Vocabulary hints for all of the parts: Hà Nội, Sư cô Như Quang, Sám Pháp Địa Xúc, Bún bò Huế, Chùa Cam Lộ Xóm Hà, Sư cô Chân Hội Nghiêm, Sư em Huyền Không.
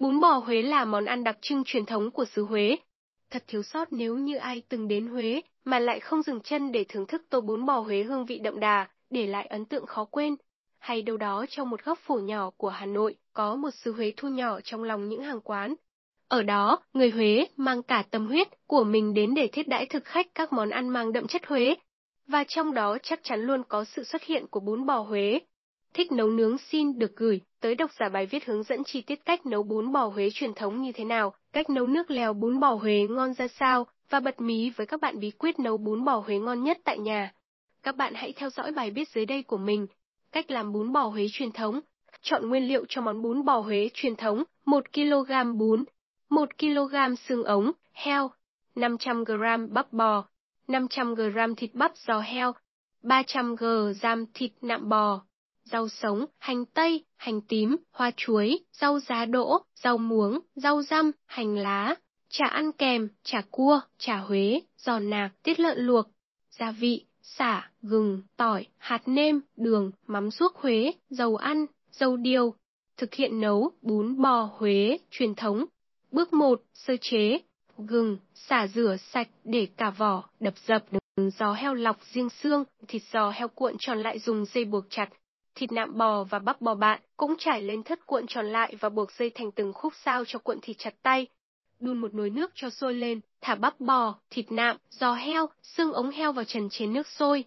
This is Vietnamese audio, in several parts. Bún bò Huế là món ăn đặc trưng truyền thống của xứ Huế. Thật thiếu sót nếu như ai từng đến Huế mà lại không dừng chân để thưởng thức tô bún bò Huế hương vị đậm đà, để lại ấn tượng khó quên. Hay đâu đó trong một góc phố nhỏ của Hà Nội, có một xứ Huế thu nhỏ trong lòng những hàng quán. Ở đó, người Huế mang cả tâm huyết của mình đến để thiết đãi thực khách các món ăn mang đậm chất Huế. Và trong đó chắc chắn luôn có sự xuất hiện của bún bò Huế. Thích nấu nướng xin được gửi tới độc giả bài viết hướng dẫn chi tiết cách nấu bún bò Huế truyền thống như thế nào, cách nấu nước lèo bún bò Huế ngon ra sao và bật mí với các bạn bí quyết nấu bún bò Huế ngon nhất tại nhà. Các bạn hãy theo dõi bài viết dưới đây của mình. Cách làm bún bò Huế truyền thống. Chọn nguyên liệu cho món bún bò Huế truyền thống: 1 kg bún, 1 kg xương ống heo, 500 g bắp bò, 500 g thịt bắp giò heo, 300 g thịt nạm bò, rau sống, hành tây, hành tím, hoa chuối, rau giá đỗ, rau muống, rau răm, hành lá, chả ăn kèm, chả cua, chả Huế, giò nạc, tiết lợn luộc, gia vị, sả, gừng, tỏi, hạt nêm, đường, mắm ruốc Huế, dầu ăn, dầu điều. Thực hiện nấu bún bò Huế truyền thống. Bước 1. Sơ chế. Gừng, sả rửa sạch để cả vỏ, đập dập. Giò heo lọc riêng xương, thịt giò heo cuộn tròn lại dùng dây buộc chặt. Thịt nạm bò và bắp bò bạn cũng trải lên thất cuộn tròn lại và buộc dây thành từng khúc sao cho cuộn thịt chặt tay. Đun một nồi nước cho sôi lên, thả bắp bò, thịt nạm, giò heo, xương ống heo vào trần trên nước sôi.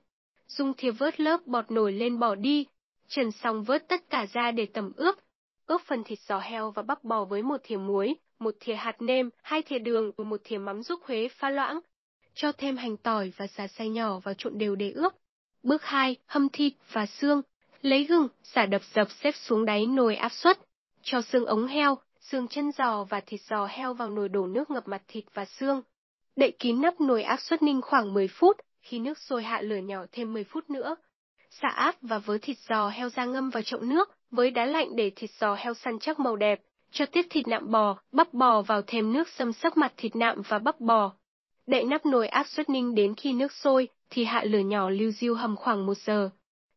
Dùng thìa vớt lớp bọt nổi lên bỏ đi, trần xong vớt tất cả ra để tẩm ướp. Ướp phần thịt giò heo và bắp bò với 1 thìa muối, 1 thìa hạt nêm, 2 thìa đường và 1 thìa mắm ruốc Huế pha loãng. Cho thêm hành tỏi và sả xay nhỏ vào trộn đều để ướp. Bước 2. Hâm thịt và xương. Lấy gừng, sả đập dập xếp xuống đáy nồi áp suất, cho xương ống heo, xương chân giò và thịt giò heo vào nồi đổ nước ngập mặt thịt và xương. Đậy kín nắp nồi áp suất ninh khoảng 10 phút, khi nước sôi hạ lửa nhỏ thêm 10 phút nữa. Sả áp và vớ thịt giò heo ra ngâm vào chậu nước, với đá lạnh để thịt giò heo săn chắc màu đẹp, cho tiếp thịt nạm bò, bắp bò vào thêm nước xâm xấp mặt thịt nạm và bắp bò. Đậy nắp nồi áp suất ninh đến khi nước sôi, thì hạ lửa nhỏ liu riu hầm khoảng 1 giờ.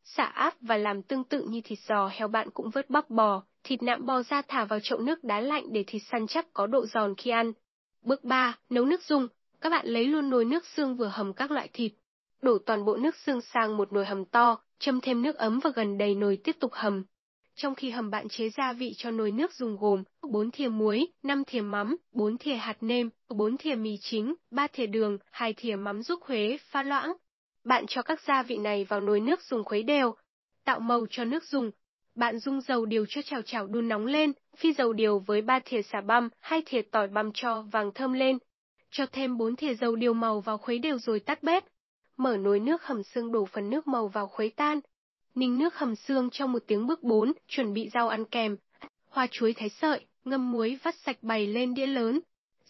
Sả áp và làm tương tự như thịt giò heo bạn cũng vớt bắp bò, thịt nạm bò ra thả vào chậu nước đá lạnh để thịt săn chắc có độ giòn khi ăn. Bước 3. Nấu nước dùng. Các bạn lấy luôn nồi nước xương vừa hầm các loại thịt. Đổ toàn bộ nước xương sang một nồi hầm to, châm thêm nước ấm và gần đầy nồi tiếp tục hầm. Trong khi hầm bạn chế gia vị cho nồi nước dùng gồm 4 thìa muối, 5 thìa mắm, 4 thìa hạt nêm, 4 thìa mì chính, 3 thìa đường, 2 thìa mắm ruốc Huế pha loãng. Bạn cho các gia vị này vào nồi nước dùng khuấy đều, tạo màu cho nước dùng. Bạn dùng dầu điều cho chảo đun nóng lên, phi dầu điều với 3 thìa sả băm, 2 thìa tỏi băm cho vàng thơm lên. Cho thêm 4 thìa dầu điều màu vào khuấy đều rồi tắt bếp. Mở nồi nước hầm xương đổ phần nước màu vào khuấy tan. Ninh nước hầm xương trong 1 tiếng. Bước 4, chuẩn bị rau ăn kèm. Hoa chuối thái sợi, ngâm muối vắt sạch bày lên đĩa lớn.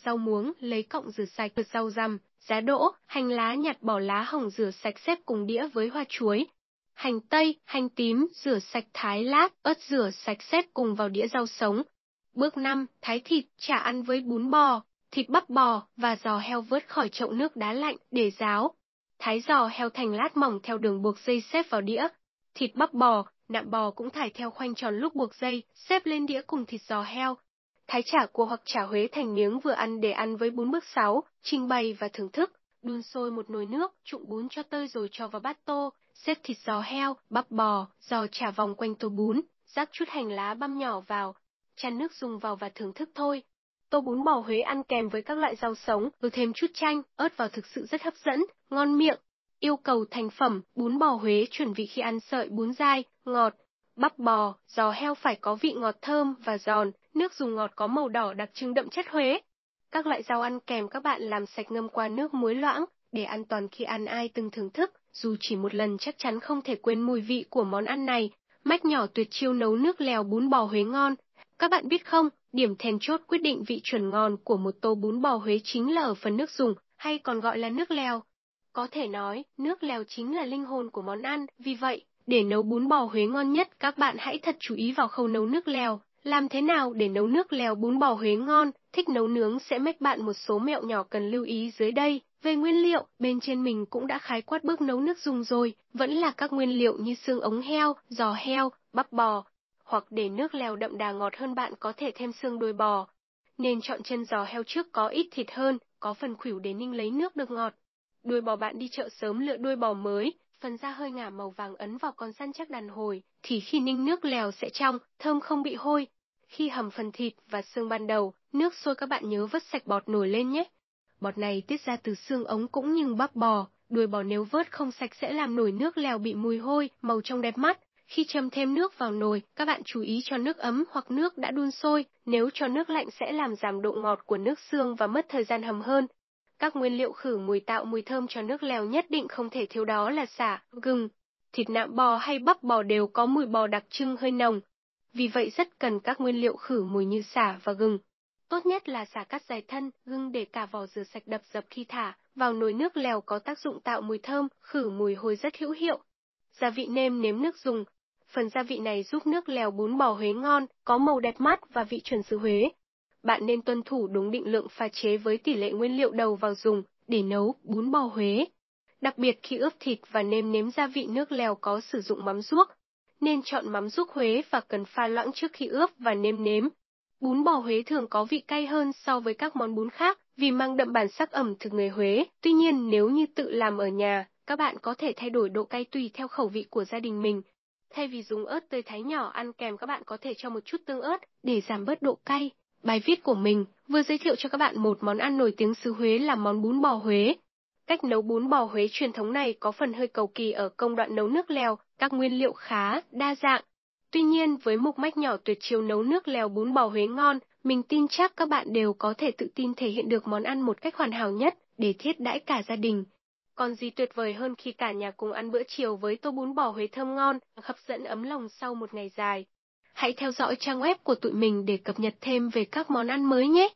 Rau muống lấy cọng rửa sạch, rau răm, giá đỗ, hành lá nhặt bỏ lá hỏng rửa sạch xếp cùng đĩa với hoa chuối. Hành tây, hành tím rửa sạch thái lát, ớt rửa sạch xếp cùng vào đĩa rau sống. Bước 5, thái thịt, chả ăn với bún bò, thịt bắp bò và giò heo vớt khỏi chậu nước đá lạnh để ráo. Thái giò heo thành lát mỏng theo đường buộc dây xếp vào đĩa. Thịt bắp bò, nạm bò cũng thái theo khoanh tròn lúc buộc dây, xếp lên đĩa cùng thịt giò heo. Thái chả cua hoặc chả Huế thành miếng vừa ăn để ăn với bún. Bước 6, trình bày và thưởng thức. Đun sôi một nồi nước, trụng bún cho tơi rồi cho vào bát tô, xếp thịt giò heo, bắp bò, giò chả vòng quanh tô bún, rắc chút hành lá băm nhỏ vào, chan nước dùng vào và thưởng thức thôi. Tô bún bò Huế ăn kèm với các loại rau sống, rồi thêm chút chanh, ớt vào thực sự rất hấp dẫn, ngon miệng. Yêu cầu thành phẩm bún bò Huế chuẩn bị khi ăn sợi bún dai, ngọt. Bắp bò, giò heo phải có vị ngọt thơm và giòn, nước dùng ngọt có màu đỏ đặc trưng đậm chất Huế. Các loại rau ăn kèm các bạn làm sạch ngâm qua nước muối loãng, để an toàn khi ăn ai từng thưởng thức, dù chỉ một lần chắc chắn không thể quên mùi vị của món ăn này. Mách nhỏ tuyệt chiêu nấu nước lèo bún bò Huế ngon. Các bạn biết không, điểm then chốt quyết định vị chuẩn ngon của một tô bún bò Huế chính là ở phần nước dùng, hay còn gọi là nước lèo. Có thể nói, nước lèo chính là linh hồn của món ăn, vì vậy, để nấu bún bò Huế ngon nhất các bạn hãy thật chú ý vào khâu nấu nước lèo. Làm thế nào để nấu nước lèo bún bò Huế ngon? Thích nấu nướng sẽ mách bạn một số mẹo nhỏ cần lưu ý dưới đây. Về nguyên liệu, bên trên mình cũng đã khái quát bước nấu nước dùng rồi, vẫn là các nguyên liệu như xương ống heo, giò heo, bắp bò. hoặc để nước lèo đậm đà ngọt hơn bạn có thể thêm xương đuôi bò. Nên chọn chân giò heo trước có ít thịt hơn, có phần khuỷu để ninh lấy nước được ngọt. Đuôi bò bạn đi chợ sớm lựa đuôi bò mới, phần da hơi ngả màu vàng ấn vào con săn chắc đàn hồi, thì khi ninh nước lèo sẽ trong, thơm không bị hôi. Khi hầm phần thịt và xương ban đầu, nước sôi các bạn nhớ vớt sạch bọt nổi lên nhé. Bọt này tiết ra từ xương ống cũng như bắp bò, đuôi bò nếu vớt không sạch sẽ làm nổi nước lèo bị mùi hôi, màu trông đẹp mắt. Khi châm thêm nước vào nồi, các bạn chú ý cho nước ấm hoặc nước đã đun sôi, nếu cho nước lạnh sẽ làm giảm độ ngọt của nước xương và mất thời gian hầm hơn. Các nguyên liệu khử mùi tạo mùi thơm cho nước lèo nhất định không thể thiếu đó là sả, gừng. Thịt nạm bò hay bắp bò đều có mùi bò đặc trưng hơi nồng. Vì vậy rất cần các nguyên liệu khử mùi như sả và gừng. Tốt nhất là sả cắt dài thân, gừng để cả vỏ rửa sạch đập dập khi thả vào nồi nước lèo có tác dụng tạo mùi thơm, khử mùi hôi rất hữu hiệu. Gia vị nêm nếm nước dùng. Phần gia vị này giúp nước lèo bún bò Huế ngon, có màu đẹp mắt và vị chuẩn xứ Huế. Bạn nên tuân thủ đúng định lượng pha chế với tỷ lệ nguyên liệu đầu vào dùng để nấu bún bò Huế. Đặc biệt khi ướp thịt và nêm nếm gia vị nước lèo có sử dụng mắm ruốc. Nên chọn mắm ruốc Huế và cần pha loãng trước khi ướp và nêm nếm. Bún bò Huế thường có vị cay hơn so với các món bún khác vì mang đậm bản sắc ẩm thực người Huế. Tuy nhiên nếu như tự làm ở nhà, các bạn có thể thay đổi độ cay tùy theo khẩu vị của gia đình mình. Thay vì dùng ớt tươi thái nhỏ ăn kèm các bạn có thể cho một chút tương ớt để giảm bớt độ cay. Bài viết của mình vừa giới thiệu cho các bạn một món ăn nổi tiếng xứ Huế là món bún bò Huế. Cách nấu bún bò Huế truyền thống này có phần hơi cầu kỳ ở công đoạn nấu nước lèo, các nguyên liệu khá đa dạng. Tuy nhiên với mục mách nhỏ tuyệt chiêu nấu nước lèo bún bò Huế ngon, mình tin chắc các bạn đều có thể tự tin thể hiện được món ăn một cách hoàn hảo nhất để thiết đãi cả gia đình. Còn gì tuyệt vời hơn khi cả nhà cùng ăn bữa chiều với tô bún bò Huế thơm ngon, hấp dẫn ấm lòng sau một ngày dài. Hãy theo dõi trang web của tụi mình để cập nhật thêm về các món ăn mới nhé!